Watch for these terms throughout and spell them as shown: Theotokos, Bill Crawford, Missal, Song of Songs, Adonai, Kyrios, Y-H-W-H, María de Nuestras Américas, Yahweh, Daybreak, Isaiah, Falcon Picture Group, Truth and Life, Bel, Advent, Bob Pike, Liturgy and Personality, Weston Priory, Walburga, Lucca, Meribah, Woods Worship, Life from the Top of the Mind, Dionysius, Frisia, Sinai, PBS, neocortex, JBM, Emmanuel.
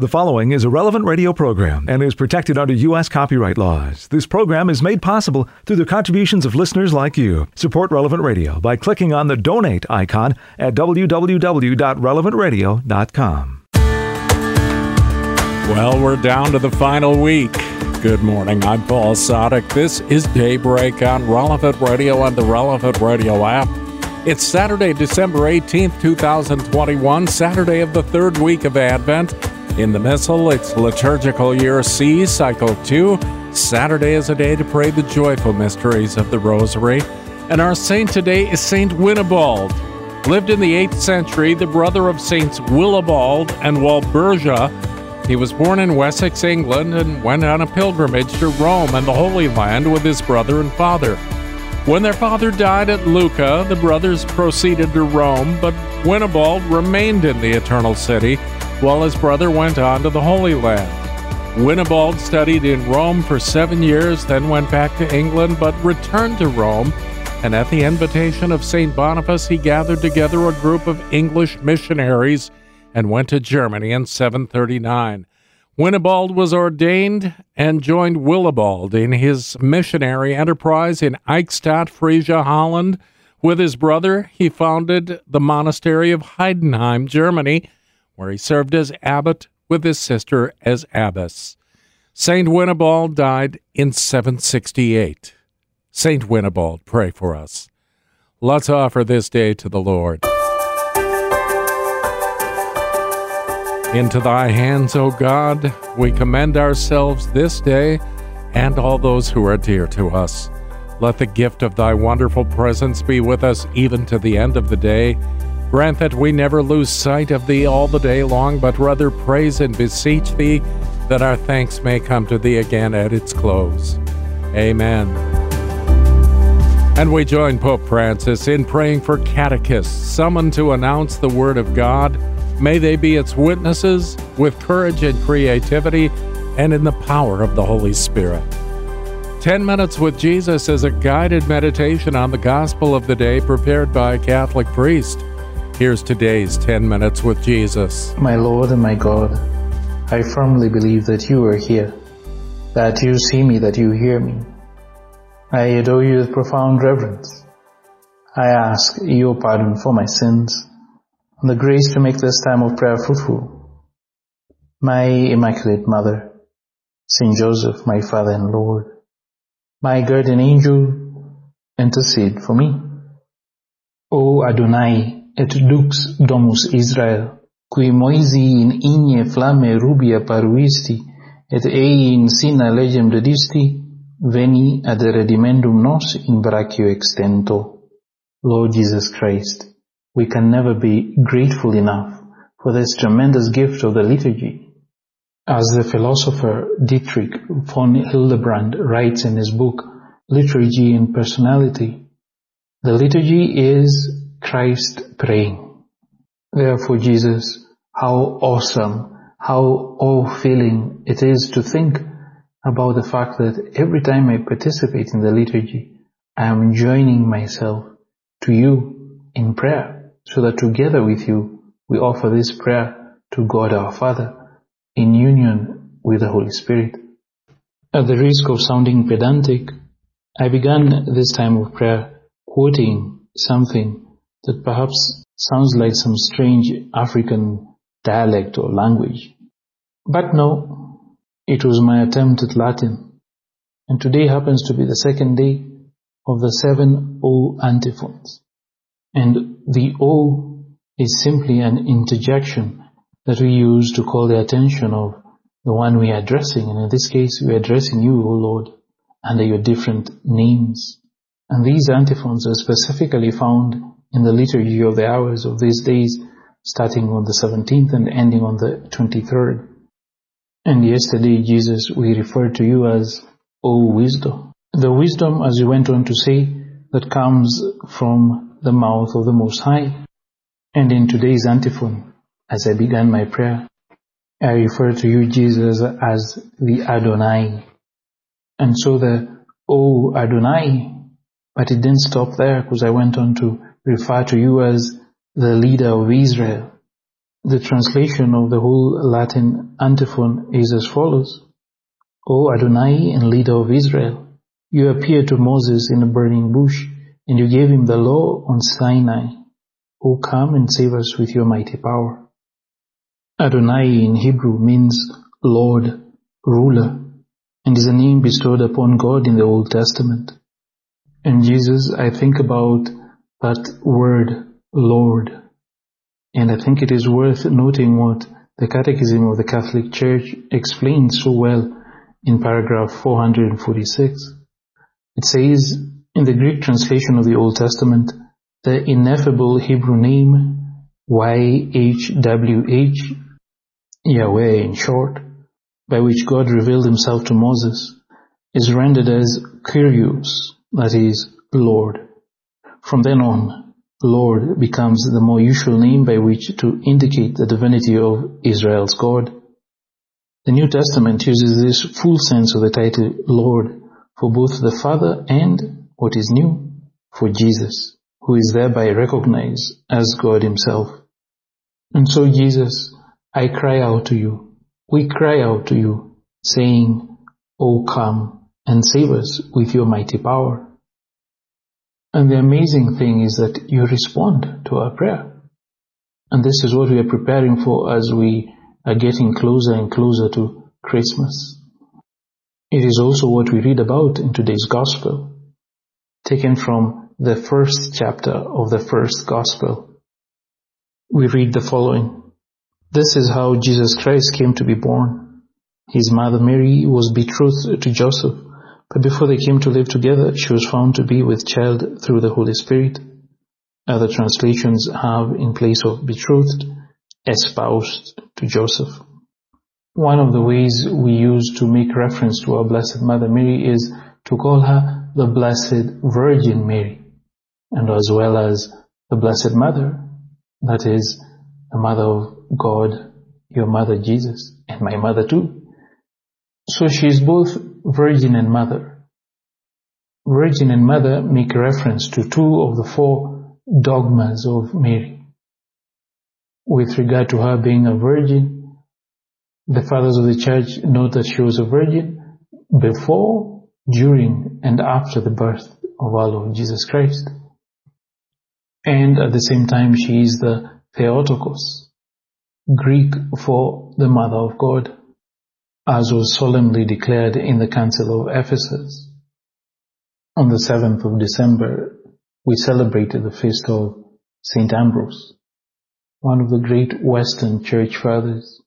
The following is a Relevant Radio program and is protected under U.S. copyright laws. This program is made possible through the contributions of listeners like you. Support Relevant Radio by clicking on the donate icon at www.relevantradio.com. Well, we're down to the final week. Good morning, I'm Paul Sadek. This is Daybreak on Relevant Radio and the Relevant Radio app. It's Saturday, December 18th, 2021, Saturday of the third week of Advent. In the Missal, it's Liturgical Year C, Cycle 2. Saturday is a day to pray the joyful mysteries of the Rosary. And our saint today is Saint Winebald. Lived in the 8th century, the brother of Saints Willibald and Walburga. He was born in Wessex, England, and went on a pilgrimage to Rome and the Holy Land with his brother and father. When their father died at Lucca, the brothers proceeded to Rome, but Winebald remained in the Eternal City, while his brother went on to the Holy Land. Winebald studied in Rome for 7 years, then went back to England, but returned to Rome, and at the invitation of St. Boniface, he gathered together a group of English missionaries and went to Germany in 739. Winebald was ordained and joined Willibald in his missionary enterprise in Eichstadt, Frisia, Holland. With his brother, he founded the monastery of Heidenheim, Germany, where he served as abbot with his sister as abbess. Saint Winebald died in 768. Saint Winebald, pray for us. Let's offer this day to the Lord. Into thy hands, O God, we commend ourselves this day and all those who are dear to us. Let the gift of thy wonderful presence be with us even to the end of the day. Grant that we never lose sight of thee all the day long, but rather praise and beseech thee, that our thanks may come to thee again at its close. Amen. And we join Pope Francis in praying for catechists, summoned to announce the Word of God. May they be its witnesses with courage and creativity and in the power of the Holy Spirit. 10 Minutes with Jesus is a guided meditation on the Gospel of the day prepared by a Catholic priest. Here's today's 10 Minutes with Jesus. My Lord and my God, I firmly believe that you are here, that you see me, that you hear me. I adore you with profound reverence. I ask your pardon for my sins and the grace to make this time of prayer fruitful. My Immaculate Mother, Saint Joseph, my Father and Lord, my guardian angel, intercede for me. O Adonai, et Dux Domus Israel, qui Moisi in igne flamme rubia paruisti, et ei in sina legem dedisti, veni ad redimendum nos in brachio extento. Lord Jesus Christ, we can never be grateful enough for this tremendous gift of the liturgy. As the philosopher Dietrich von Hildebrand writes in his book, Liturgy and Personality, the liturgy is Christ praying. Therefore, Jesus, how awesome, how awe-filling it is to think about the fact that every time I participate in the liturgy, I am joining myself to you in prayer, so that together with you, we offer this prayer to God our Father in union with the Holy Spirit. At the risk of sounding pedantic, I began this time of prayer quoting something that perhaps sounds like some strange African dialect or language. But no, it was my attempt at Latin. And today happens to be the second day of the 7 O antiphons. And the O is simply an interjection that we use to call the attention of the one we are addressing. And in this case, we are addressing you, O Lord, under your different names. And these antiphons are specifically found in the liturgy of the hours of these days, starting on the 17th and ending on the 23rd. And yesterday, Jesus, we referred to you as O Wisdom. The wisdom, as you went on to say, that comes from the mouth of the Most High. And in today's antiphon, as I began my prayer, I refer to you, Jesus, as the Adonai. And so the O Adonai, but it didn't stop there, because I went on to refer to you as the leader of Israel. The translation of the whole Latin antiphon is as follows: O Adonai and leader of Israel, you appeared to Moses in a burning bush, and you gave him the law on Sinai. O come and save us with your mighty power. Adonai in Hebrew means Lord, ruler, and is a name bestowed upon God in the Old Testament. And Jesus, I think about that word, Lord. And I think it is worth noting what the Catechism of the Catholic Church explains so well in paragraph 446. It says, in the Greek translation of the Old Testament, the ineffable Hebrew name, Y-H-W-H, Yahweh in short, by which God revealed himself to Moses, is rendered as Kyrios, that is, Lord. From then on, Lord becomes the more usual name by which to indicate the divinity of Israel's God. The New Testament uses this full sense of the title Lord for both the Father and, what is new, for Jesus, who is thereby recognized as God himself. And so, Jesus, I cry out to you, we cry out to you, saying, O come and save us with your mighty power. And the amazing thing is that you respond to our prayer. And this is what we are preparing for as we are getting closer and closer to Christmas. It is also what we read about in today's Gospel, taken from the first chapter of the first Gospel. We read the following: This is how Jesus Christ came to be born. His mother Mary was betrothed to Joseph, but before they came to live together, she was found to be with child through the Holy Spirit. Other translations have, in place of betrothed, espoused to Joseph. One of the ways we use to make reference to our Blessed Mother Mary is to call her the Blessed Virgin Mary, and as well as the Blessed Mother, that is, the Mother of God, your Mother Jesus, and my mother too. So she is both Virgin and Mother. Virgin and Mother make reference to two of the four dogmas of Mary. With regard to her being a virgin, the fathers of the church note that she was a virgin before, during, and after the birth of our Lord Jesus Christ. And at the same time, she is the Theotokos, Greek for the Mother of God, as was solemnly declared in the Council of Ephesus. On the 7th of December, we celebrated the feast of St. Ambrose, one of the great Western Church Fathers,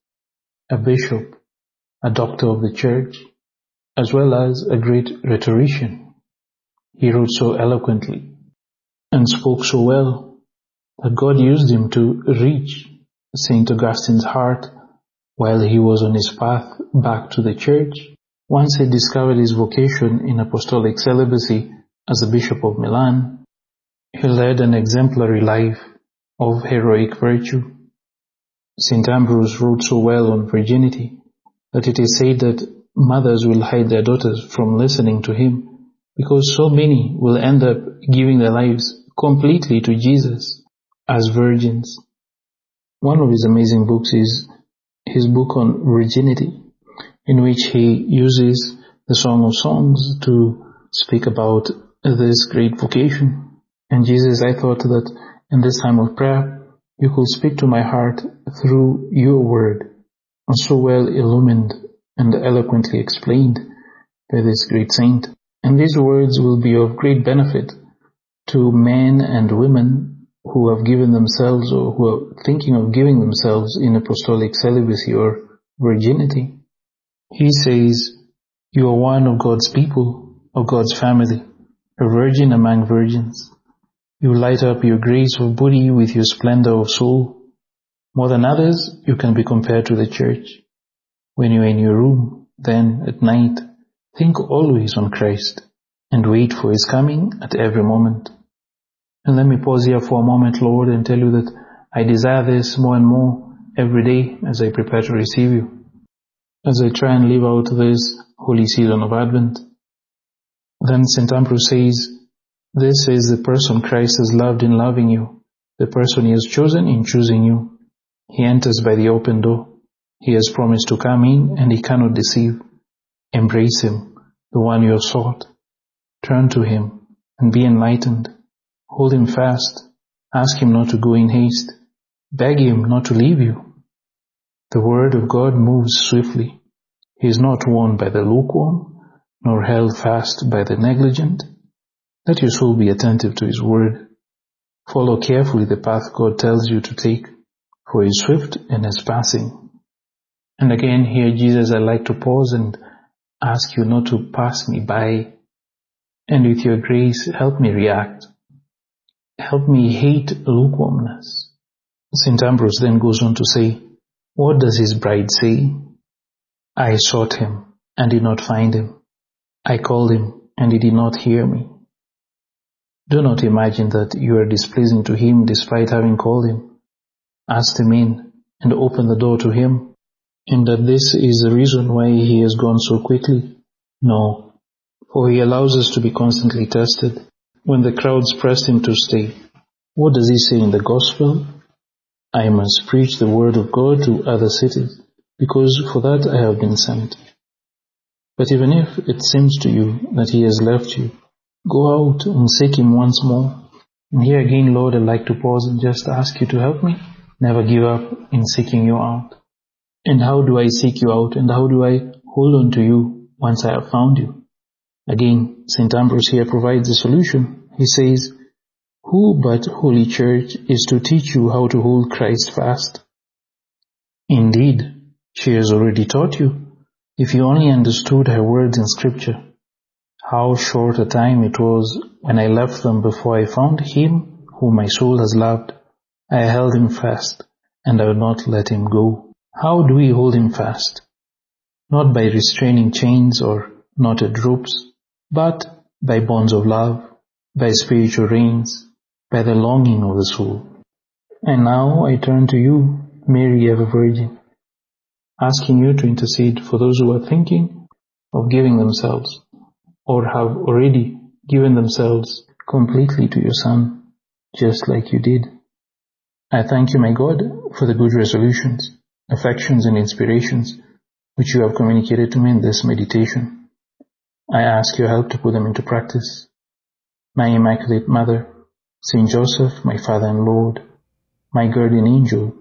a bishop, a doctor of the Church, as well as a great rhetorician. He wrote so eloquently and spoke so well that God used him to reach St. Augustine's heart while he was on his path back to the Church, once he discovered his vocation in apostolic celibacy as a bishop of Milan. He led an exemplary life of heroic virtue. St. Ambrose wrote so well on virginity that it is said that mothers will hide their daughters from listening to him, because so many will end up giving their lives completely to Jesus as virgins. One of his amazing books is his book on virginity, in which he uses the Song of Songs to speak about this great vocation. And Jesus, I thought that in this time of prayer, you could speak to my heart through your word, and so well illumined and eloquently explained by this great saint. And these words will be of great benefit to men and women who have given themselves or who are thinking of giving themselves in apostolic celibacy or virginity. He says, you are one of God's people, of God's family, a virgin among virgins. You light up your grace of body with your splendor of soul. More than others, you can be compared to the Church. When you are in your room, then at night, think always on Christ and wait for his coming at every moment. And let me pause here for a moment, Lord, and tell you that I desire this more and more every day as I prepare to receive you, as I try and live out this holy season of Advent. Then St. Ambrose says, this is the person Christ has loved in loving you, the person he has chosen in choosing you. He enters by the open door. He has promised to come in, and he cannot deceive. Embrace him, the one you have sought. Turn to him and be enlightened. Hold him fast. Ask him not to go in haste. Beg him not to leave you. The word of God moves swiftly. He is not won by the lukewarm, nor held fast by the negligent. Let your soul be attentive to his word. Follow carefully the path God tells you to take, for he is swift in his passing. And again here, Jesus, I like to pause and ask you not to pass me by, and with your grace, help me react. Help me hate lukewarmness. St. Ambrose then goes on to say, what does his bride say? I sought him and did not find him. I called him and he did not hear me. Do not imagine that you are displeasing to him despite having called him. Ask him in and open the door to him, and that this is the reason why he has gone so quickly. No, for he allows us to be constantly tested. When the crowds pressed him to stay, what does he say in the gospel? I must preach the word of God to other cities, because for that I have been sent. But even if it seems to you that he has left you, go out and seek him once more. And here again, Lord, I'd like to pause and just ask you to help me. Never give up in seeking you out. And how do I seek you out? And how do I hold on to you once I have found you? Again, St. Ambrose here provides a solution. He says, who but Holy Church is to teach you how to hold Christ fast? Indeed, she has already taught you, if you only understood her words in Scripture. How short a time it was when I left them before I found him whom my soul has loved. I held him fast, and I would not let him go. How do we hold him fast? Not by restraining chains or knotted ropes, but by bonds of love, by spiritual reins, by the longing of the soul. And now I turn to you, Mary Ever Virgin, asking you to intercede for those who are thinking of giving themselves, or have already given themselves completely to your Son, just like you did. I thank you, my God, for the good resolutions, affections, and inspirations which you have communicated to me in this meditation. I ask your help to put them into practice. My Immaculate Mother, Saint Joseph, my Father and Lord, my guardian angel,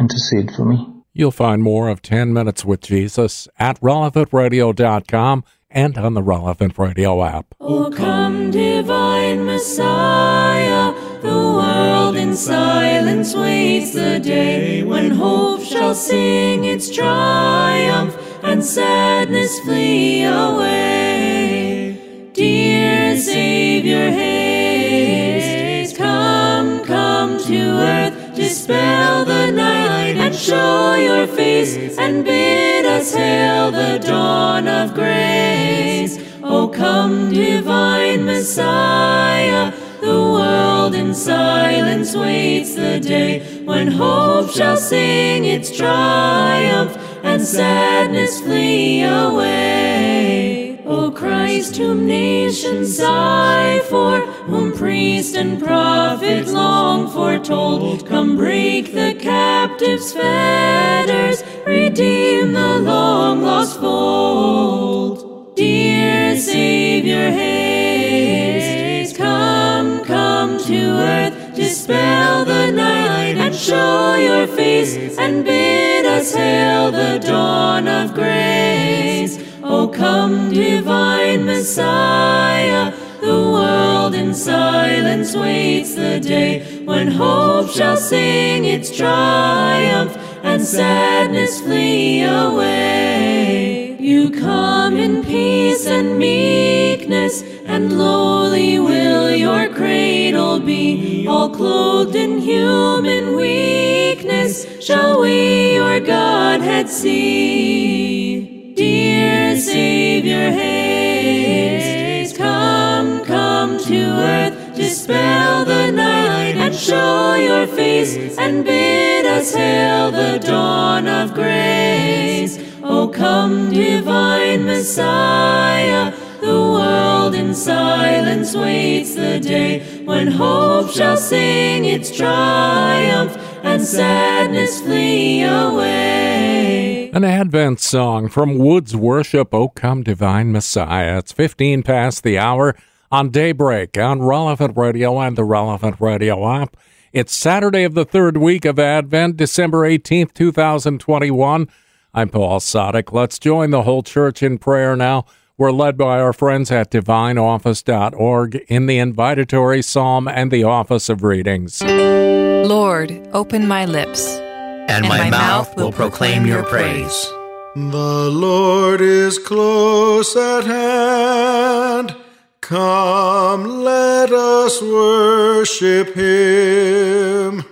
intercede for me. You'll find more of 10 Minutes with Jesus at relevantradio.com and on the Relevant Radio app. O come, divine Messiah, the world in silence waits the day when hope shall sing its triumph and sadness flee away. Dear Savior, haste, come, come to earth, dispel the night and show your face and bid us hail the dawn of grace. O come, divine Messiah, the world in silence waits the day when hope shall sing its triumph and sadness flee away. O Christ, whom nations sigh for, whom priest and prophet long foretold, come break the captive's fetters, redeem the long-lost fold. Dear Savior, haste, come, come to earth, dispel the night and show your face and bid us hail the dawn of grace. O come, divine Messiah, the world in silence waits the day when hope shall sing its triumph and sadness flee away. You come in peace and meekness, and lowly will your cradle be. All clothed in human weakness, shall we your Godhead see. Dear Savior, haste, come, come to earth, dispel the night and show your face and bid us hail the dawn of grace. O come, divine Messiah, the world in silence waits the day when hope shall sing its triumph and sadness flee away. An Advent song from Woods Worship, O Come Divine Messiah. It's 15 past the hour on Daybreak on Relevant Radio and the Relevant Radio app. It's Saturday of the third week of Advent, December 18th, 2021. I'm Paul Sadek. Let's join the whole church in prayer now. We're led by our friends at DivineOffice.org in the invitatory psalm and the office of readings. Lord, open my lips, and my mouth will proclaim your praise. The Lord is close at hand. Come, let us worship him.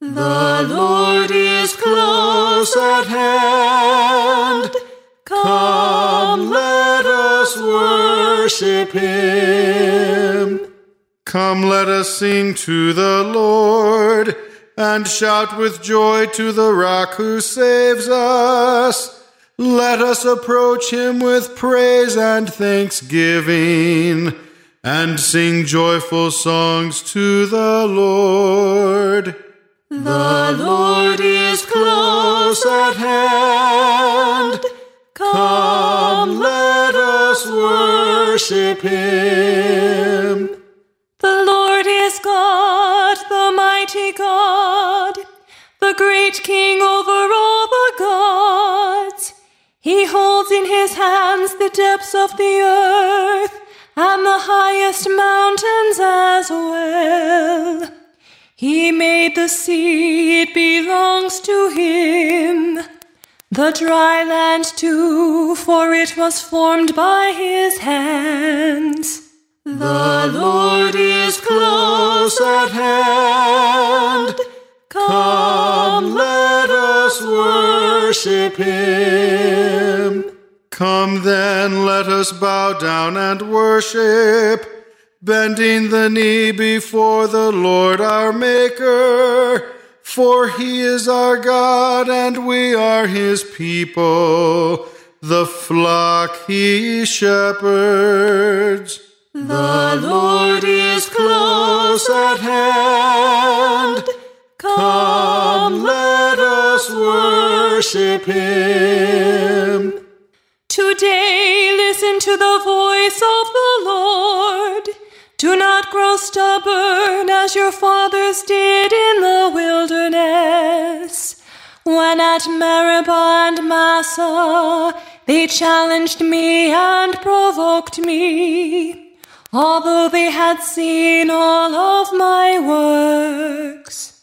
The Lord is close at hand. Come, let us worship him. Come, let us sing to the Lord, and shout with joy to the Rock who saves us. Let us approach him with praise and thanksgiving, and sing joyful songs to the Lord. The Lord is close at hand. Come, let us worship him. The Lord is God, the mighty God, the great King over all the gods. He holds in his hands the depths of the earth and the highest mountains as well. He made the sea, it belongs to him, the dry land too, for it was formed by his hands. The Lord is close at hand. Come, let us worship him. Come then, let us bow down and worship, bending the knee before the Lord our Maker, for he is our God and we are his people, the flock he shepherds. The Lord is close at hand. Come, let us worship him. Today, listen to the voice of the Lord. Do not grow stubborn as your fathers did in the wilderness, when at Meribah and Massah they challenged me and provoked me, although they had seen all of my works.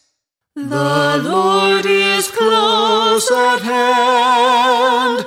The Lord is close at hand.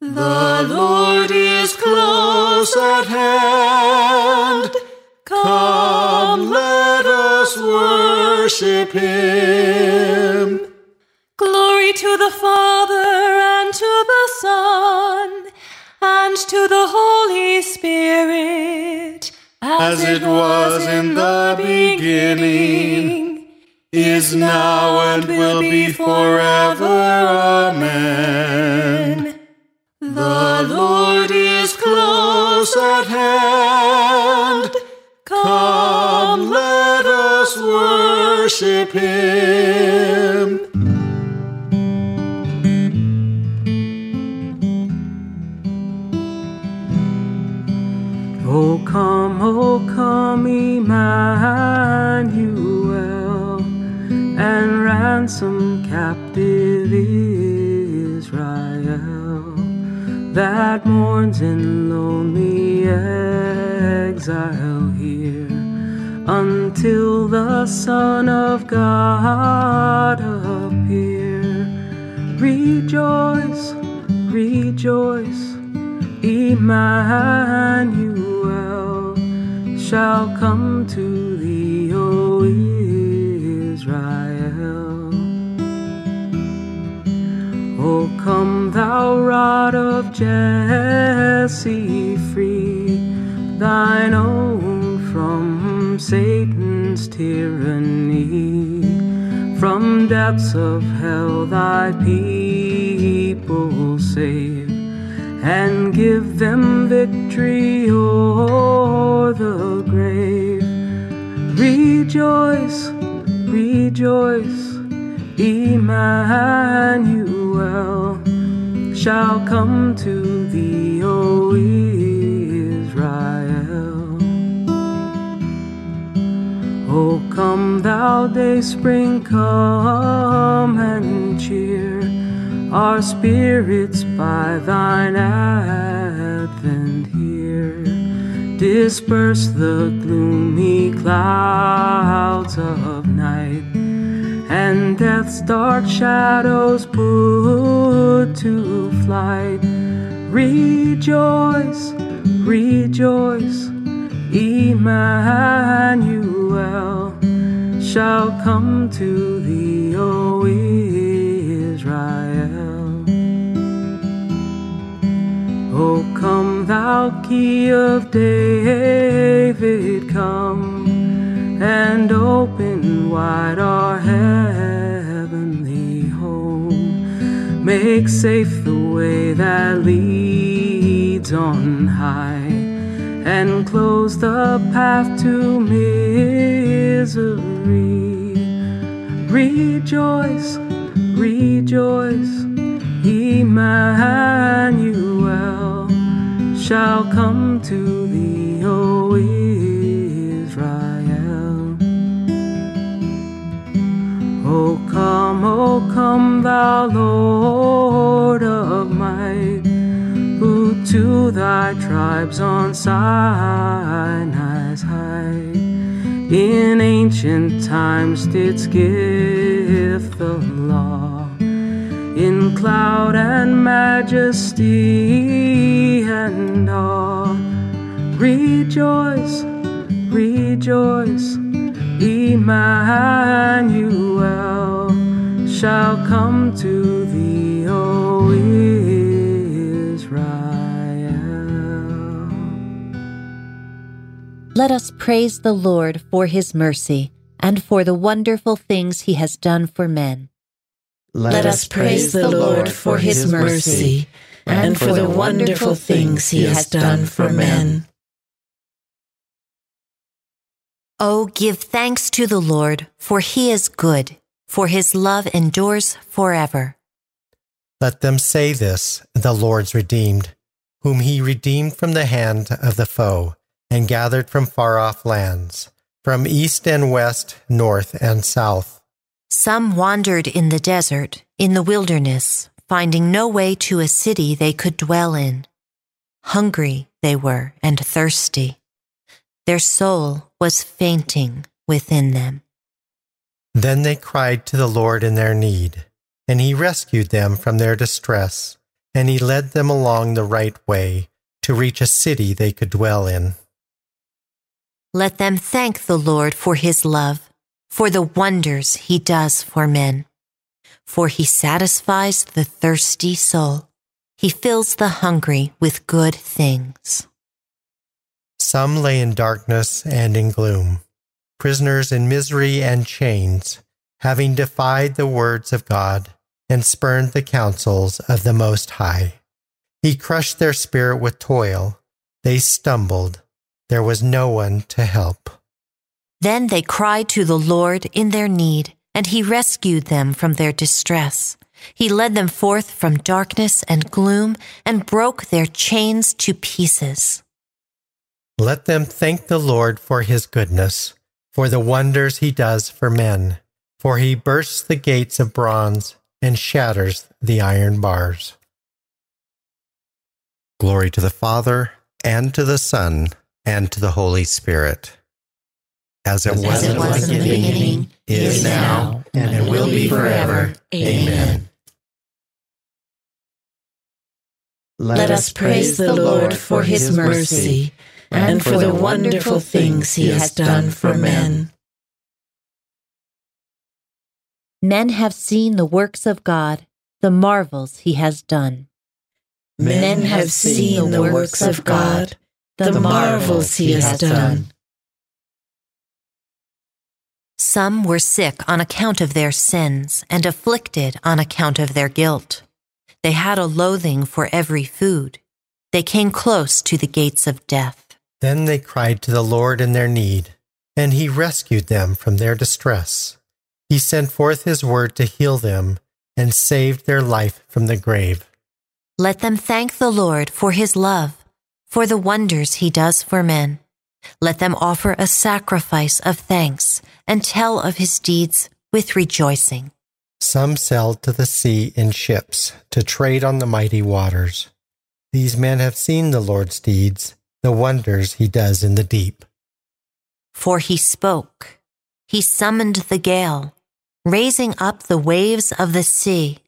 The Lord is close at hand. Come, let us worship him. Glory to the Father, and to the Son, and to the Holy Spirit. As it was in the beginning, is now, and will be forever. Amen. The Lord is close at hand. Come, let us worship him. O come, Emmanuel, and ransom captive Israel, that mourns in lonely exile here, until the Son of God appear. Rejoice, rejoice, Emmanuel shall come to thee, O Israel. Come thou rod of Jesse, free thine own from Satan's tyranny. From depths of hell thy people save, and give them victory o'er the grave. Rejoice, rejoice, Emmanuel shall come to thee, O Israel. O come thou day spring, come and cheer our spirits by thine advent here. Disperse the gloomy clouds of night, and death's dark shadows put to flight. Rejoice, rejoice, Emmanuel shall come to thee, O Israel. O come thou key of David, come and open wide our heavenly home. Make safe the way that leads on high, and close the path to misery. Rejoice, rejoice, Emmanuel shall come to thee, O Israel. O come, thou Lord of might, who to thy tribes on Sinai's height in ancient times didst give the law, in cloud and majesty and awe. Rejoice, rejoice, Emmanuel shall come to thee, O Israel. Let us praise the Lord for his mercy and for the wonderful things he has done for men. Let us praise the Lord for his mercy and for the wonderful things he has done for men. Oh, give thanks to the Lord, for he is good, for his love endures forever. Let them say this, the Lord's redeemed, whom he redeemed from the hand of the foe, and gathered from far-off lands, from east and west, north and south. Some wandered in the desert, in the wilderness, finding no way to a city they could dwell in. Hungry they were and thirsty. Their soul was fainting within them. Then they cried to the Lord in their need, and he rescued them from their distress, and he led them along the right way to reach a city they could dwell in. Let them thank the Lord for his love, for the wonders he does for men. For he satisfies the thirsty soul. He fills the hungry with good things. Some lay in darkness and in gloom, prisoners in misery and chains, having defied the words of God and spurned the counsels of the Most High. He crushed their spirit with toil. They stumbled. There was no one to help. Then they cried to the Lord in their need, and he rescued them from their distress. He led them forth from darkness and gloom and broke their chains to pieces. Let them thank the Lord for his goodness, for the wonders he does for men, for he bursts the gates of bronze and shatters the iron bars. Glory to the Father, and to the Son, and to the Holy Spirit. As it was in the beginning, is now, and will be forever. Amen. Let us praise the Lord for his mercy, and for the wonderful things he has done for men. Men have seen the works of God, the marvels he has done. Men have seen the works of God, the marvels he has done. Some were sick on account of their sins and afflicted on account of their guilt. They had a loathing for every food. They came close to the gates of death. Then they cried to the Lord in their need, and he rescued them from their distress. He sent forth his word to heal them and saved their life from the grave. Let them thank the Lord for his love, for the wonders he does for men. Let them offer a sacrifice of thanks and tell of his deeds with rejoicing. Some sailed to the sea in ships to trade on the mighty waters. These men have seen the Lord's deeds, the wonders he does in the deep. For he spoke, he summoned the gale, raising up the waves of the sea.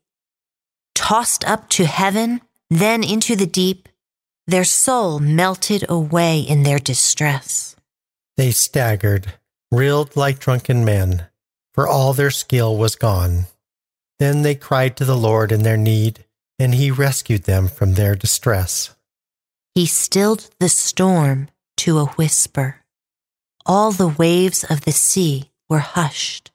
Tossed up to heaven, then into the deep, their soul melted away in their distress. They staggered, reeled like drunken men, for all their skill was gone. Then they cried to the Lord in their need, and he rescued them from their distress. He stilled the storm to a whisper. All the waves of the sea were hushed.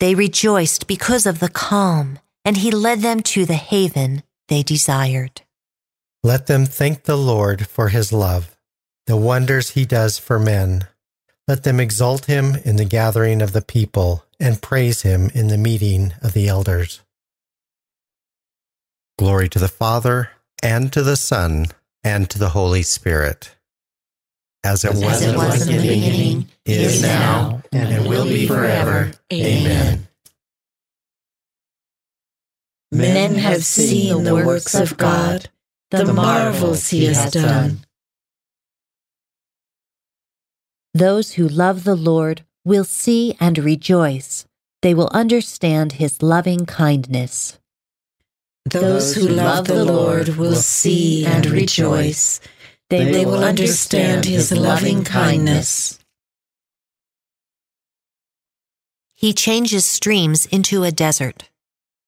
They rejoiced because of the calm, and he led them to the haven they desired. Let them thank the Lord for his love, the wonders he does for men. Let them exalt him in the gathering of the people, and praise him in the meeting of the elders. Glory to the Father, and to the Son, and to the Holy Spirit. As it was in the beginning, is now, and will be forever. Amen. Men have seen the works of God, the marvels he has done. Those who love the Lord will see and rejoice. They will understand his loving kindness. Those who love the Lord will see and rejoice. They will understand his loving kindness. He changes streams into a desert,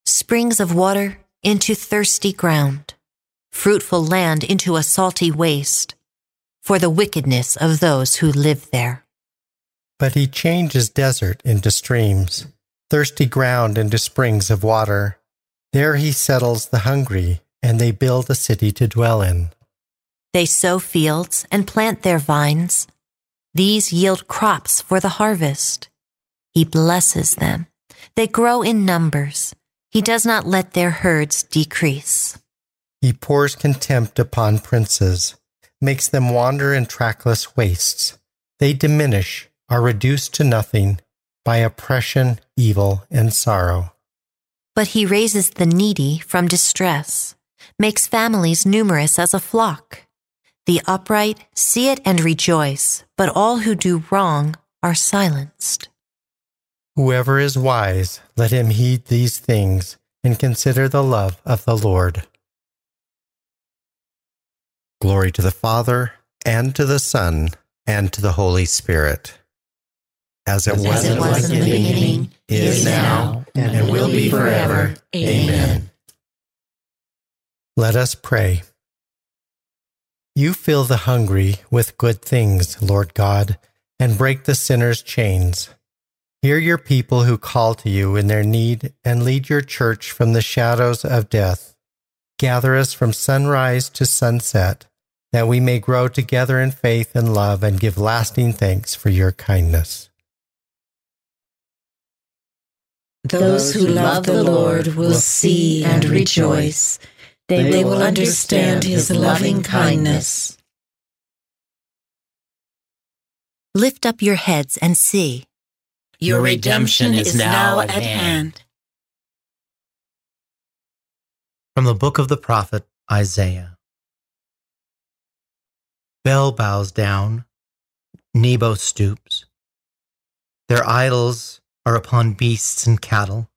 springs of water into thirsty ground, fruitful land into a salty waste, for the wickedness of those who live there. But he changes desert into streams, thirsty ground into springs of water. There he settles the hungry, and they build a city to dwell in. They sow fields and plant their vines. These yield crops for the harvest. He blesses them. They grow in numbers. He does not let their herds decrease. He pours contempt upon princes, makes them wander in trackless wastes. They diminish, are reduced to nothing by oppression, evil, and sorrow. But he raises the needy from distress, makes families numerous as a flock. The upright see it and rejoice, but all who do wrong are silenced. Whoever is wise, let him heed these things and consider the love of the Lord. Glory to the Father, and to the Son, and to the Holy Spirit. As it was in the beginning, is now, and will be forever. Amen. Let us pray. You fill the hungry with good things, Lord God, and break the sinner's chains. Hear your people who call to you in their need, and lead your church from the shadows of death. Gather us from sunrise to sunset, that we may grow together in faith and love and give lasting thanks for your kindness. Those who love the Lord will see and rejoice. They will understand his loving kindness. Lift up your heads and see. Your redemption is now at hand. From the book of the prophet Isaiah. Bel bows down, Nebo stoops. Their idols are upon beasts and cattle.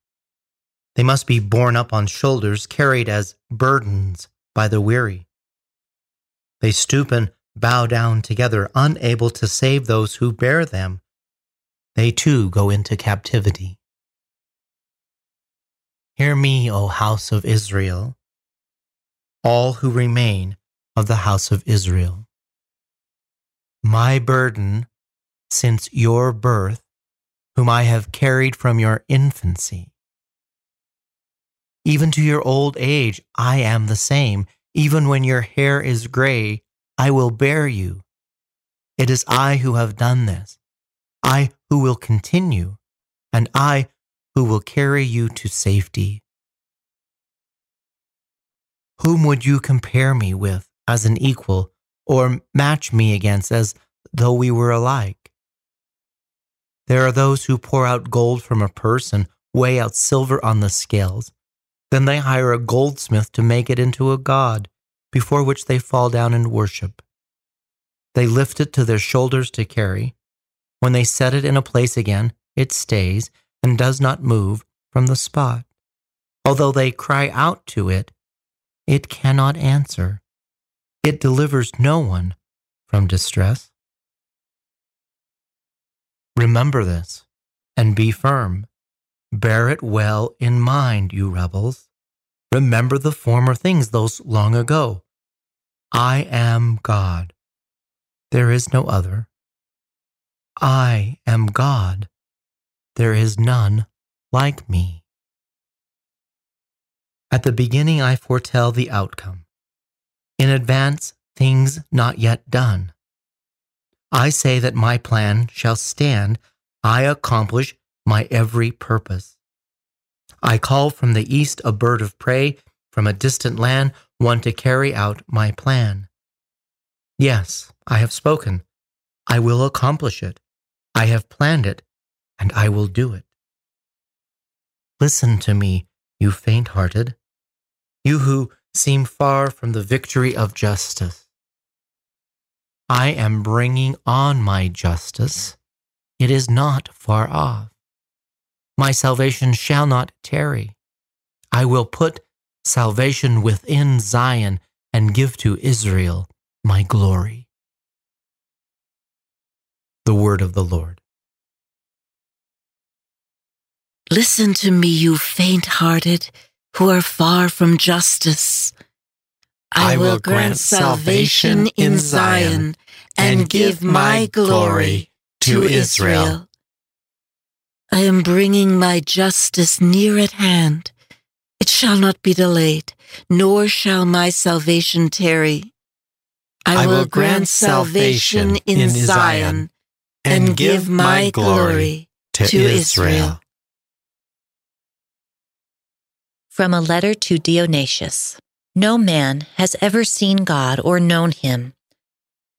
They must be borne up on shoulders, carried as burdens by the weary. They stoop and bow down together, unable to save those who bear them. They too go into captivity. Hear me, O house of Israel, all who remain of the house of Israel. My burden since your birth, whom I have carried from your infancy. Even to your old age I am the same. Even when your hair is gray, I will bear you. It is I who have done this, I who will continue, and I who will carry you to safety. Whom would you compare me with as an equal, or match me against as though we were alike? There are those who pour out gold from a purse and weigh out silver on the scales. Then they hire a goldsmith to make it into a god, before which they fall down and worship. They lift it to their shoulders to carry. When they set it in a place again, it stays and does not move from the spot. Although they cry out to it, it cannot answer. It delivers no one from distress. Remember this, and be firm. Bear it well in mind, you rebels. Remember the former things, those long ago. I am God. There is no other. I am God. There is none like me. At the beginning I foretell the outcome. In advance, things not yet done. I say that my plan shall stand. I accomplish my every purpose. I call from the east a bird of prey, from a distant land, one to carry out my plan. Yes, I have spoken. I will accomplish it. I have planned it, and I will do it. Listen to me, you faint-hearted, you who seem far from the victory of justice. I am bringing on my justice. It is not far off. My salvation shall not tarry. I will put salvation within Zion and give to Israel my glory. The word of the Lord. Listen to me, you faint-hearted, who are far from justice. I will grant salvation in Zion and give my glory to Israel. I am bringing my justice near at hand. It shall not be delayed, nor shall my salvation tarry. I will grant salvation in Zion and give my glory to Israel. From a letter to Dionysius. No man has ever seen God or known him,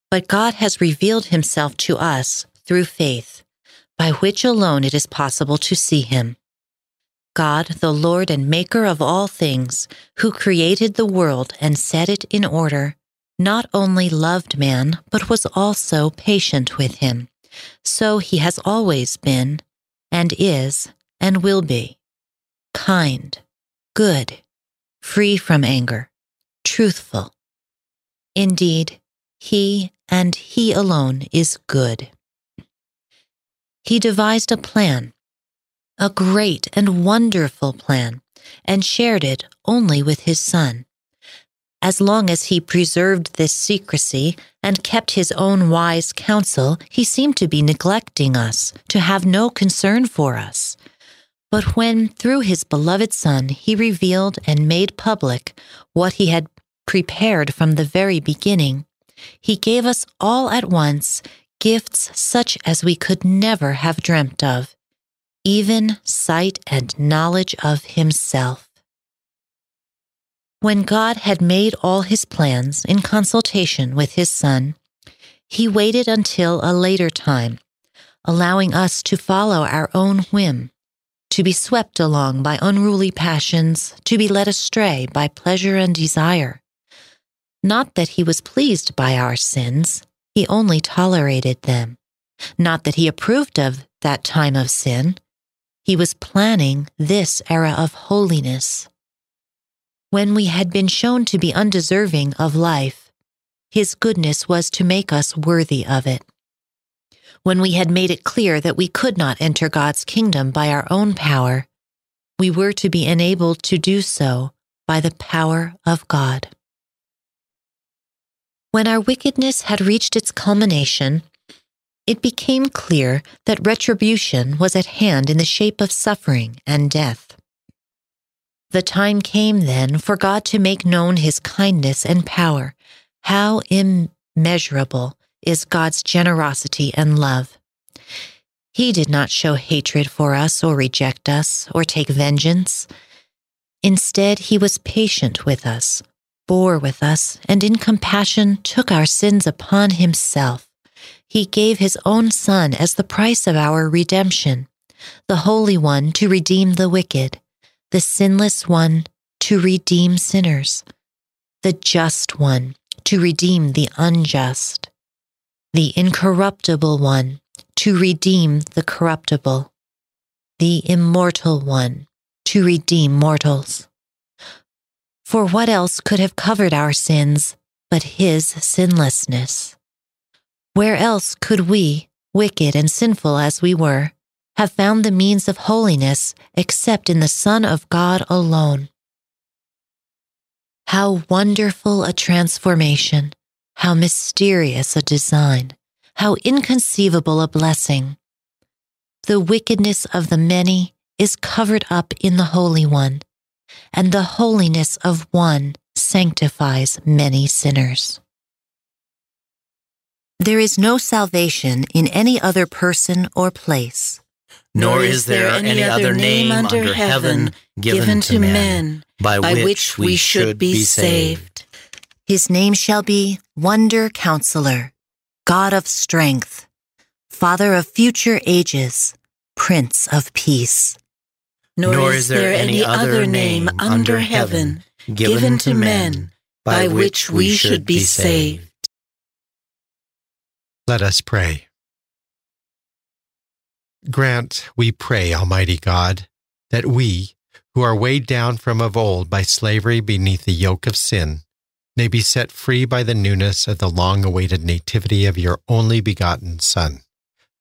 but God has revealed himself to us through faith, by which alone it is possible to see him. God, the Lord and Maker of all things, who created the world and set it in order, not only loved man, but was also patient with him. So he has always been, and is, and will be, kind, good, free from anger, truthful. Indeed, he and he alone is good. He devised a plan, a great and wonderful plan, and shared it only with his Son. As long as he preserved this secrecy and kept his own wise counsel, he seemed to be neglecting us, to have no concern for us. But when, through his beloved Son, he revealed and made public what he had prepared from the very beginning, he gave us all at once gifts such as we could never have dreamt of, even sight and knowledge of himself. When God had made all his plans in consultation with his Son, he waited until a later time, allowing us to follow our own whim, to be swept along by unruly passions, to be led astray by pleasure and desire. Not that he was pleased by our sins, he only tolerated them. Not that he approved of that time of sin, he was planning this era of holiness. When we had been shown to be undeserving of life, his goodness was to make us worthy of it. When we had made it clear that we could not enter God's kingdom by our own power, we were to be enabled to do so by the power of God. When our wickedness had reached its culmination, it became clear that retribution was at hand in the shape of suffering and death. The time came then for God to make known his kindness and power. How immeasurable is God's generosity and love! He did not show hatred for us or reject us or take vengeance. Instead, he was patient with us, bore with us, and in compassion took our sins upon himself. He gave his own Son as the price of our redemption, the Holy One to redeem the wicked, the sinless One to redeem sinners, the just One to redeem the unjust, the incorruptible One to redeem the corruptible, the immortal One to redeem mortals. For what else could have covered our sins but his sinlessness? Where else could we, wicked and sinful as we were, have found the means of holiness except in the Son of God alone? How wonderful a transformation, how mysterious a design, how inconceivable a blessing. The wickedness of the many is covered up in the Holy One, and the holiness of one sanctifies many sinners. There is no salvation in any other person or place, nor is there any other name under heaven given to men by which we should be saved. His name shall be Wonder Counselor, God of Strength, Father of Future Ages, Prince of Peace. Nor is there any other name under heaven given to men by which we should be saved. Let us pray. Grant, we pray, Almighty God, that we, who are weighed down from of old by slavery beneath the yoke of sin, may be set free by the newness of the long-awaited nativity of your only begotten Son,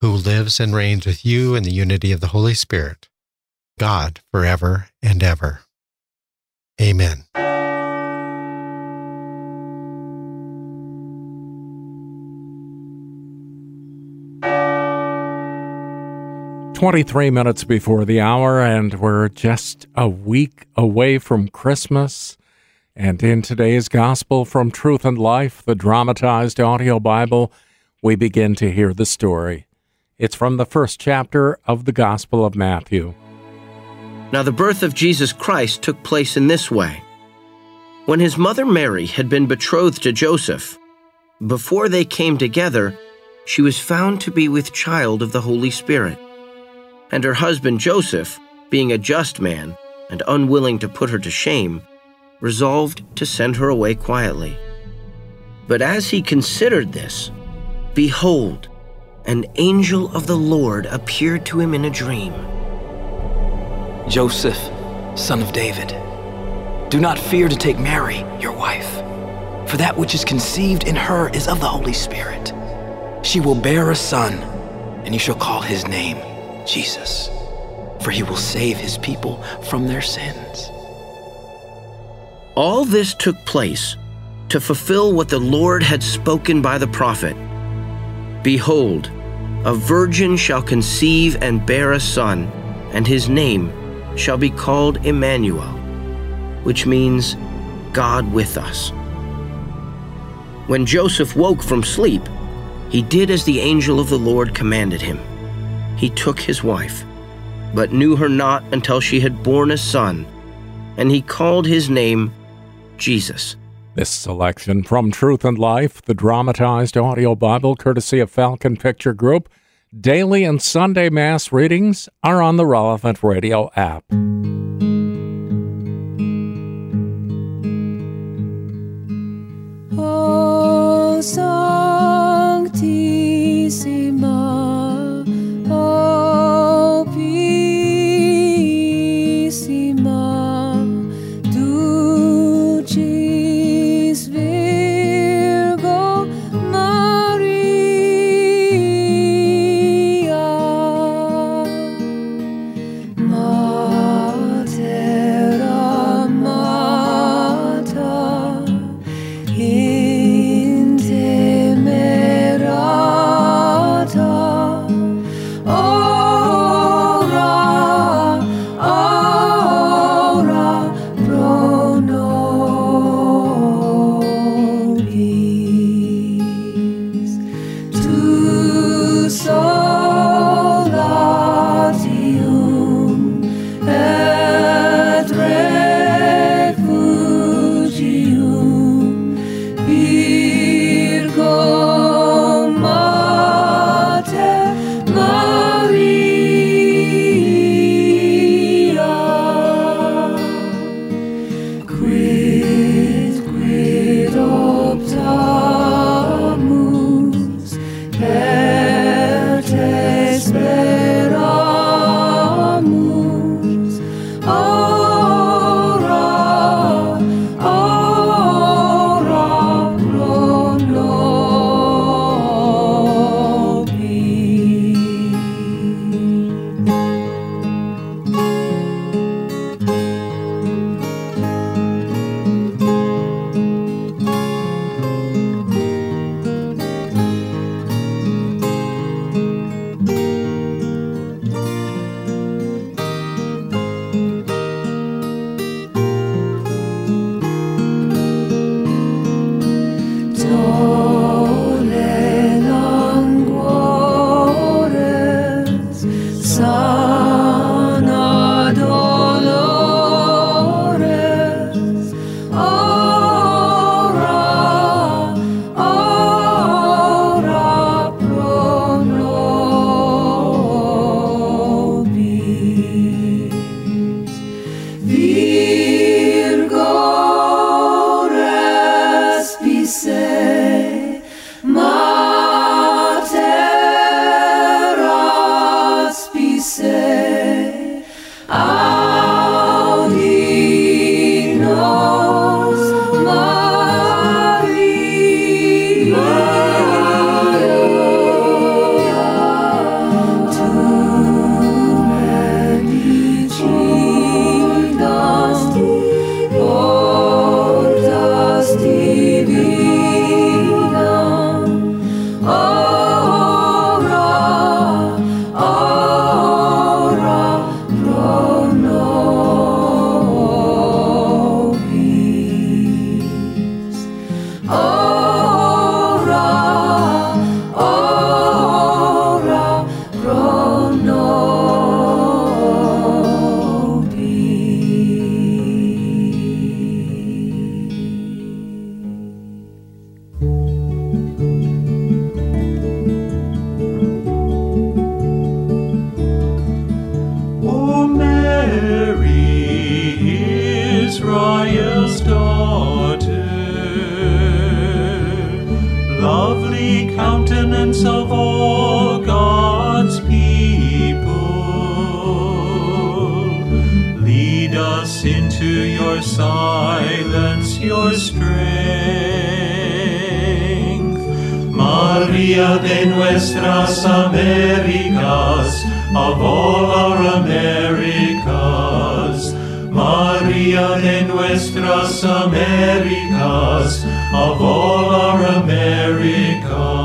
who lives and reigns with you in the unity of the Holy Spirit, God, forever and ever. Amen. $23 minutes before the hour, and we're just a week away from Christmas. And in today's Gospel from Truth and Life, the dramatized audio Bible, we begin to hear the story. It's from the first chapter of the Gospel of Matthew. Now the birth of Jesus Christ took place in this way. When his mother Mary had been betrothed to Joseph, before they came together, she was found to be with child of the Holy Spirit. And her husband Joseph, being a just man and unwilling to put her to shame, resolved to send her away quietly. But as he considered this, behold, an angel of the Lord appeared to him in a dream. Joseph, son of David, do not fear to take Mary, your wife, for that which is conceived in her is of the Holy Spirit. She will bear a son, and you shall call his name Jesus, for he will save his people from their sins. All this took place to fulfill what the Lord had spoken by the prophet. Behold, a virgin shall conceive and bear a son, and his name shall be called Emmanuel, which means God with us. When Joseph woke from sleep, he did as the angel of the Lord commanded him. He took his wife, but knew her not until she had borne a son, and he called his name Jesus. This selection from Truth and Life, the dramatized audio Bible, courtesy of Falcon Picture Group. Daily and Sunday Mass readings are on the Relevant Radio app. O Sanctissima, O say, Mater Hospice, audi nos Maria, tu benedici nos. Silence your strength. María de Nuestras Américas, of all our Americas. María de Nuestras Américas, of all our Americas.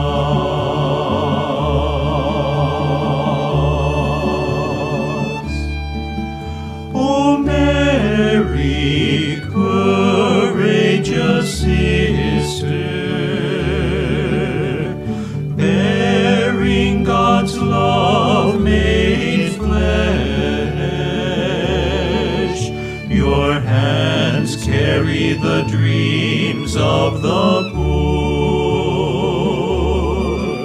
Courageous sister, bearing God's love made flesh, your hands carry the dreams of the poor.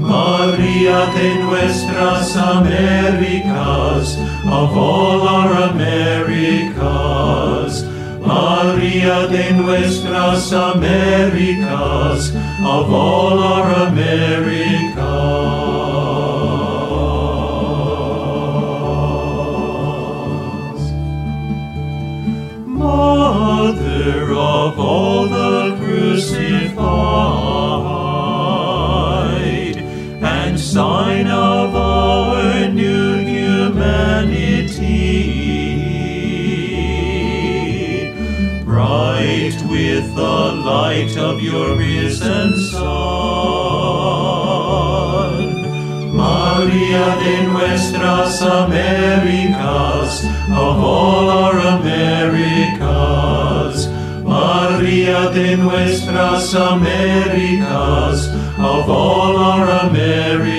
María de Nuestras Américas, of all our Americas. María de Nuestras Américas, of all our Americas. Mother of all the crucified, and sign of our new humanity, bright with the light of your risen sun. María de Nuestras Américas, of all our Americas. María de Nuestras Américas, of all our Americas.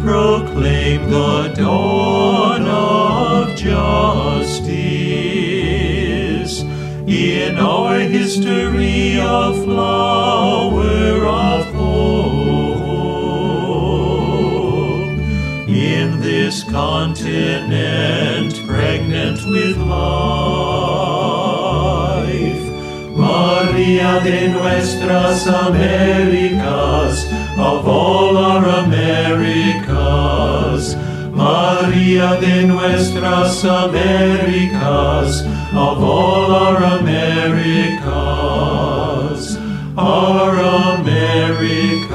Proclaim the dawn of justice in our history of flower of hope. In this continent pregnant with life, María de Nuestras Américas, of all our Americas. María de Nuestras Américas, of all our Americas, our Americas.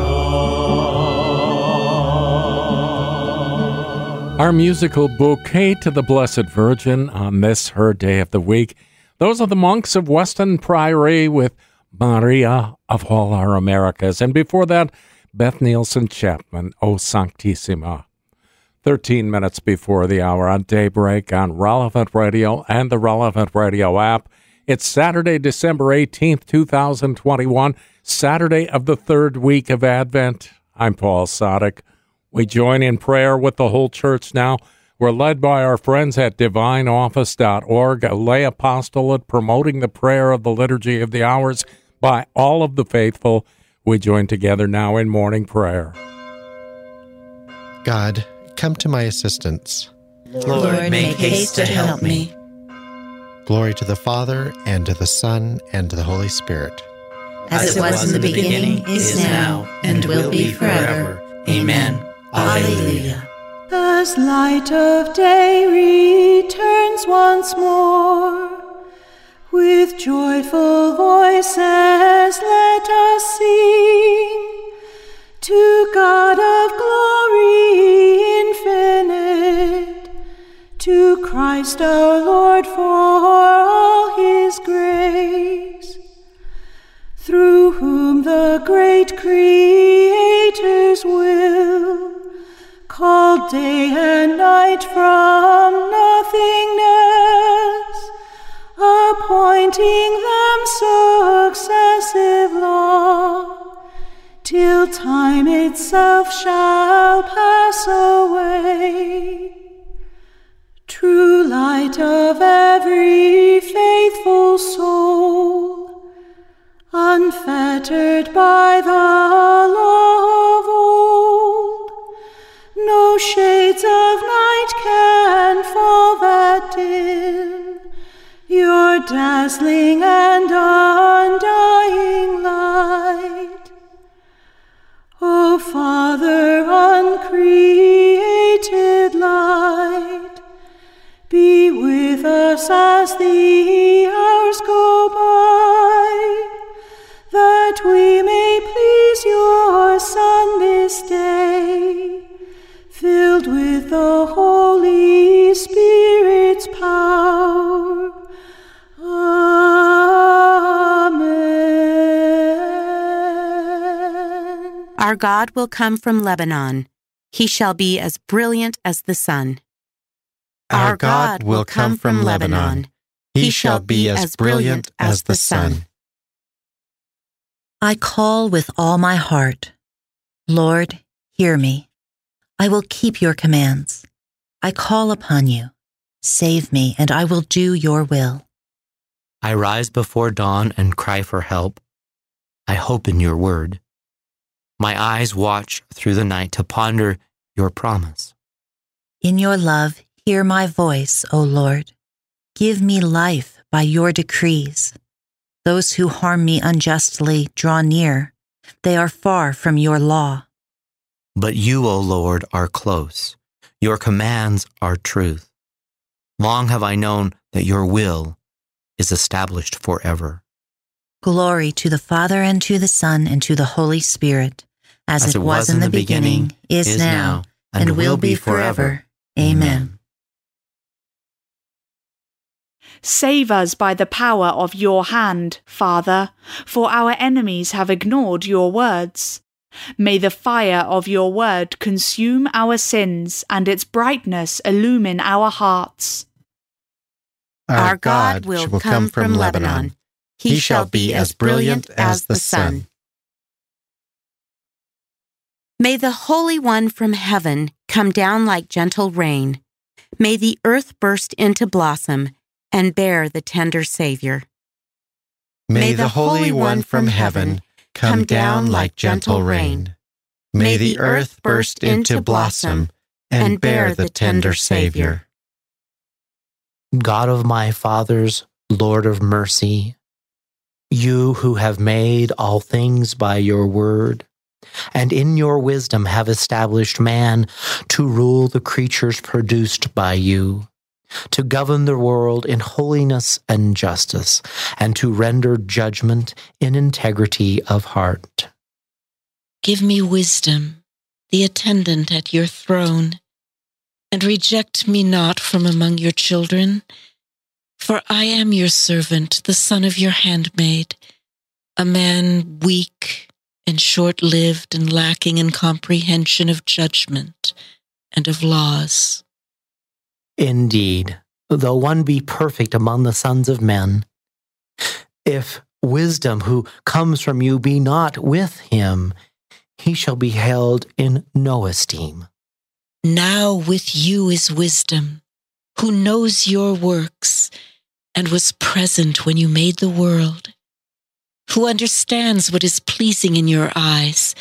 Our musical bouquet to the Blessed Virgin on this, her day of the week. Those are the monks of Weston Priory with María of all our Americas. And before that, Beth Nielsen Chapman, O Sanctissima. 13 minutes before the hour on Daybreak on Relevant Radio and the Relevant Radio app. It's Saturday, December 18th, 2021, Saturday of the third week of Advent. I'm Paul Sadek. We join in prayer with the whole church now. We're led by our friends at DivineOffice.org, a lay apostolate promoting the prayer of the Liturgy of the Hours by all of the faithful. We join together now in morning prayer. God, come to my assistance. Lord, make haste to help me. Glory to the Father, and to the Son, and to the Holy Spirit. As it was in the beginning, is now, and will be forever. Amen. Alleluia. As light of day returns once more, with joyful voices let us sing to God of glory infinite, to Christ our Lord for all his grace, through whom the great Creator's will called day and night from nothingness, appointing them successive law, till time itself shall pass away. True light of every faithful soul, unfettered by the law of old, no shades of night can fall that dim your dazzling and undying light. O Father, uncreated light, be with us as the hours go by, that we may please your Son this day, filled with the Holy Spirit's power. Amen. Our God will come from Lebanon. He shall be as brilliant as the sun. Our God will come from Lebanon. He shall be as brilliant as the sun. I call with all my heart. Lord, hear me. I will keep your commands. I call upon you. Save me, and I will do your will. I rise before dawn and cry for help. I hope in your word. My eyes watch through the night to ponder your promise. In your love, hear my voice, O Lord. Give me life by your decrees. Those who harm me unjustly draw near. They are far from your law. But you, O Lord, are close. Your commands are truth. Long have I known that your will is established forever. Glory to the Father, and to the Son, and to the Holy Spirit, as it was in the beginning, is now, and will be forever. Amen. Save us by the power of your hand, Father, for our enemies have ignored your words. May the fire of your word consume our sins, and its brightness illumine our hearts. Our God will come from Lebanon. He shall be as brilliant as the sun. May the Holy One from heaven come down like gentle rain. May the earth burst into blossom and bear the tender Savior. May the Holy One from heaven come down like gentle rain. May the earth burst into blossom and bear the tender Savior. God of my fathers, Lord of mercy, you who have made all things by your word, and in your wisdom have established man to rule the creatures produced by you, to govern the world in holiness and justice, and to render judgment in integrity of heart. Give me wisdom, the attendant at your throne, and reject me not from among your children, for I am your servant, the son of your handmaid, a man weak and short-lived and lacking in comprehension of judgment and of laws. Indeed, though one be perfect among the sons of men, if wisdom who comes from you be not with him, he shall be held in no esteem. Now with you is wisdom, who knows your works and was present when you made the world, who understands what is pleasing in your eyes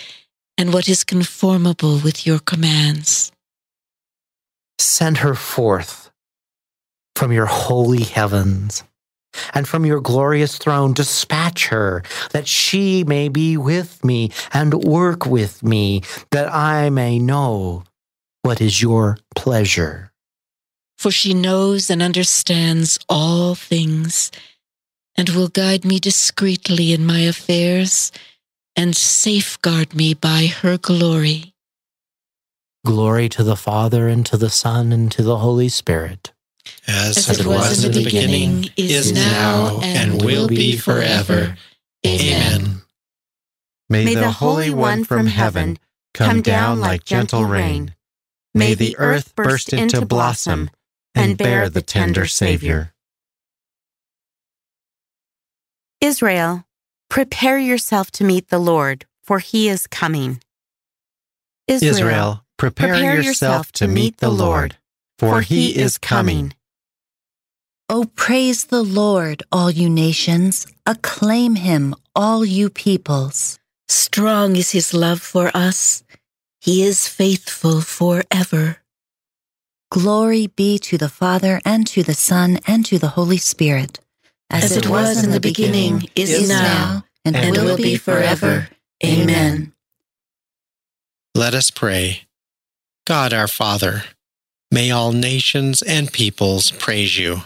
and what is conformable with your commands. Send her forth from your holy heavens, and from your glorious throne dispatch her, that she may be with me and work with me, that I may know what is your pleasure. For she knows and understands all things, and will guide me discreetly in my affairs, and safeguard me by her glory. Glory to the Father, and to the Son, and to the Holy Spirit. As it was in the beginning, is now, and will be forever. Amen. May the Holy One from heaven come down like gentle rain. May the earth burst into blossom and bear the tender Savior. Israel, prepare yourself to meet the Lord, for he is coming. Israel, prepare yourself to meet the Lord, for he is coming. O praise the Lord, all you nations. Acclaim him, all you peoples. Strong is his love for us. He is faithful forever. Glory be to the Father, and to the Son, and to the Holy Spirit. As it was in the beginning, is now, and will be forever. Amen. Let us pray. God our Father, may all nations and peoples praise you.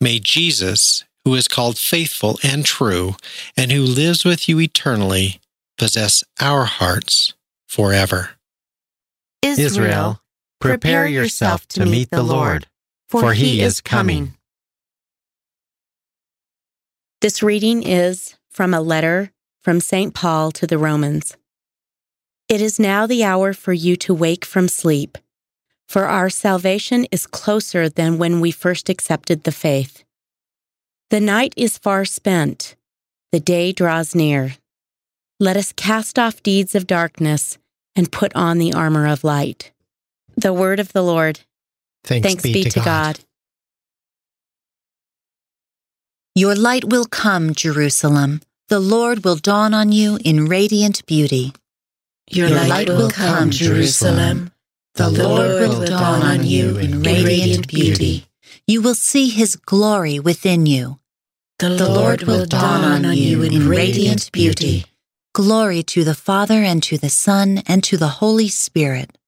May Jesus, who is called faithful and true, and who lives with you eternally, possess our hearts forever. Israel, prepare yourself to meet the Lord, for he is coming. This reading is from a letter from St. Paul to the Romans. It is now the hour for you to wake from sleep, for our salvation is closer than when we first accepted the faith. The night is far spent, the day draws near. Let us cast off deeds of darkness and put on the armor of light. The word of the Lord. Thanks be to God. Your light will come, Jerusalem. The Lord will dawn on you in radiant beauty. Your light will come, Jerusalem. The Lord will dawn on you in radiant beauty. You will see his glory within you. The Lord will dawn on you in radiant beauty. Glory to the Father, and to the Son, and to the Holy Spirit.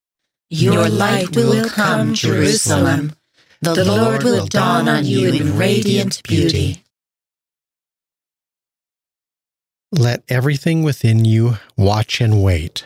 Your light will come, Jerusalem. The Lord will dawn on you in radiant beauty. Let everything within you watch and wait,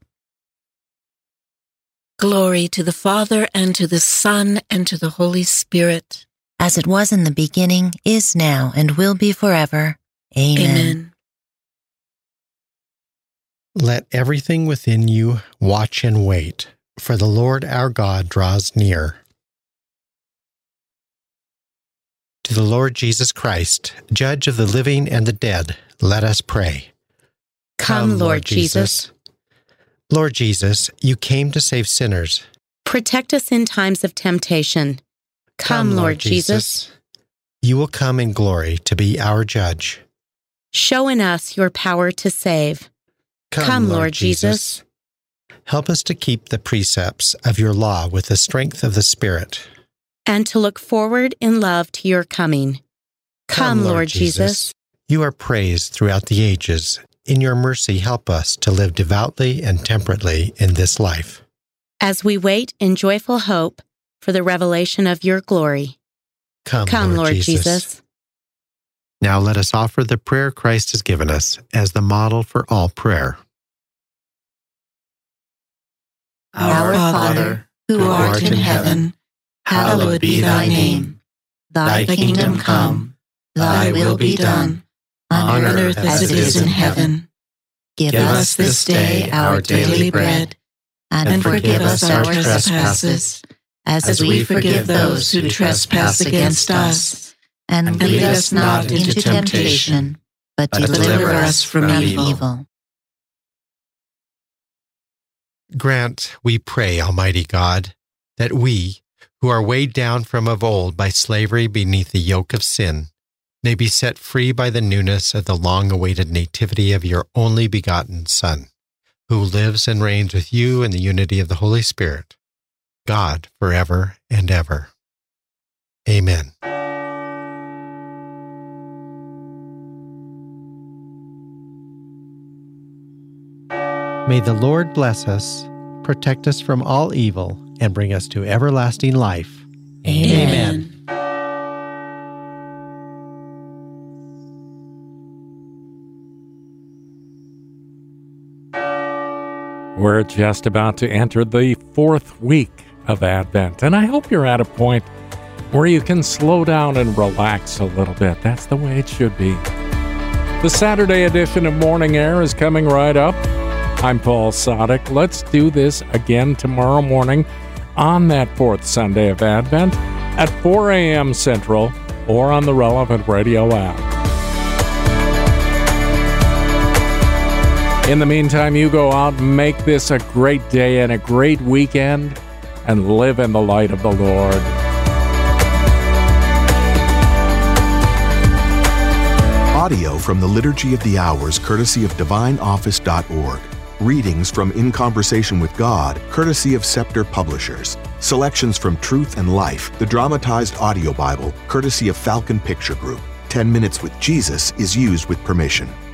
Glory to the Father, and to the Son, and to the Holy Spirit. As it was in the beginning, is now, and will be forever. Amen. Let everything within you watch and wait, for the Lord our God draws near. To the Lord Jesus Christ, judge of the living and the dead, let us pray. Come, Lord Jesus. Lord Jesus, you came to save sinners. Protect us in times of temptation. Come, Lord Jesus. You will come in glory to be our judge. Show in us your power to save. Come, Lord Jesus. Help us to keep the precepts of your law with the strength of the Spirit, and to look forward in love to your coming. Come, Lord Jesus. You are praised throughout the ages. In your mercy, help us to live devoutly and temperately in this life, as we wait in joyful hope for the revelation of your glory. Come, Lord Jesus. Now let us offer the prayer Christ has given us as the model for all prayer. Our Father, who art in heaven, hallowed be thy name. Thy kingdom come, thy will be done, on earth as it is in heaven. Give us this day our daily bread, and forgive us our trespasses, as we forgive those who trespass against us. And lead us not into temptation, but deliver us from evil. Grant, we pray, Almighty God, that we, who are weighed down from of old by slavery beneath the yoke of sin, may be set free by the newness of the long-awaited nativity of your only begotten Son, who lives and reigns with you in the unity of the Holy Spirit, God, forever and ever. Amen. May the Lord bless us, protect us from all evil, and bring us to everlasting life. Amen. We're just about to enter the fourth week of Advent, and I hope you're at a point where you can slow down and relax a little bit. That's the way it should be. The Saturday edition of Morning Air is coming right up. I'm Paul Sadek. Let's do this again tomorrow morning on that fourth Sunday of Advent at 4 a.m. Central or on the Relevant Radio app. In the meantime, you go out and make this a great day and a great weekend and live in the light of the Lord. Audio from the Liturgy of the Hours, courtesy of DivineOffice.org. Readings from In Conversation with God, courtesy of Scepter Publishers. Selections from Truth and Life, the dramatized audio Bible, courtesy of Falcon Picture Group. 10 Minutes with Jesus is used with permission.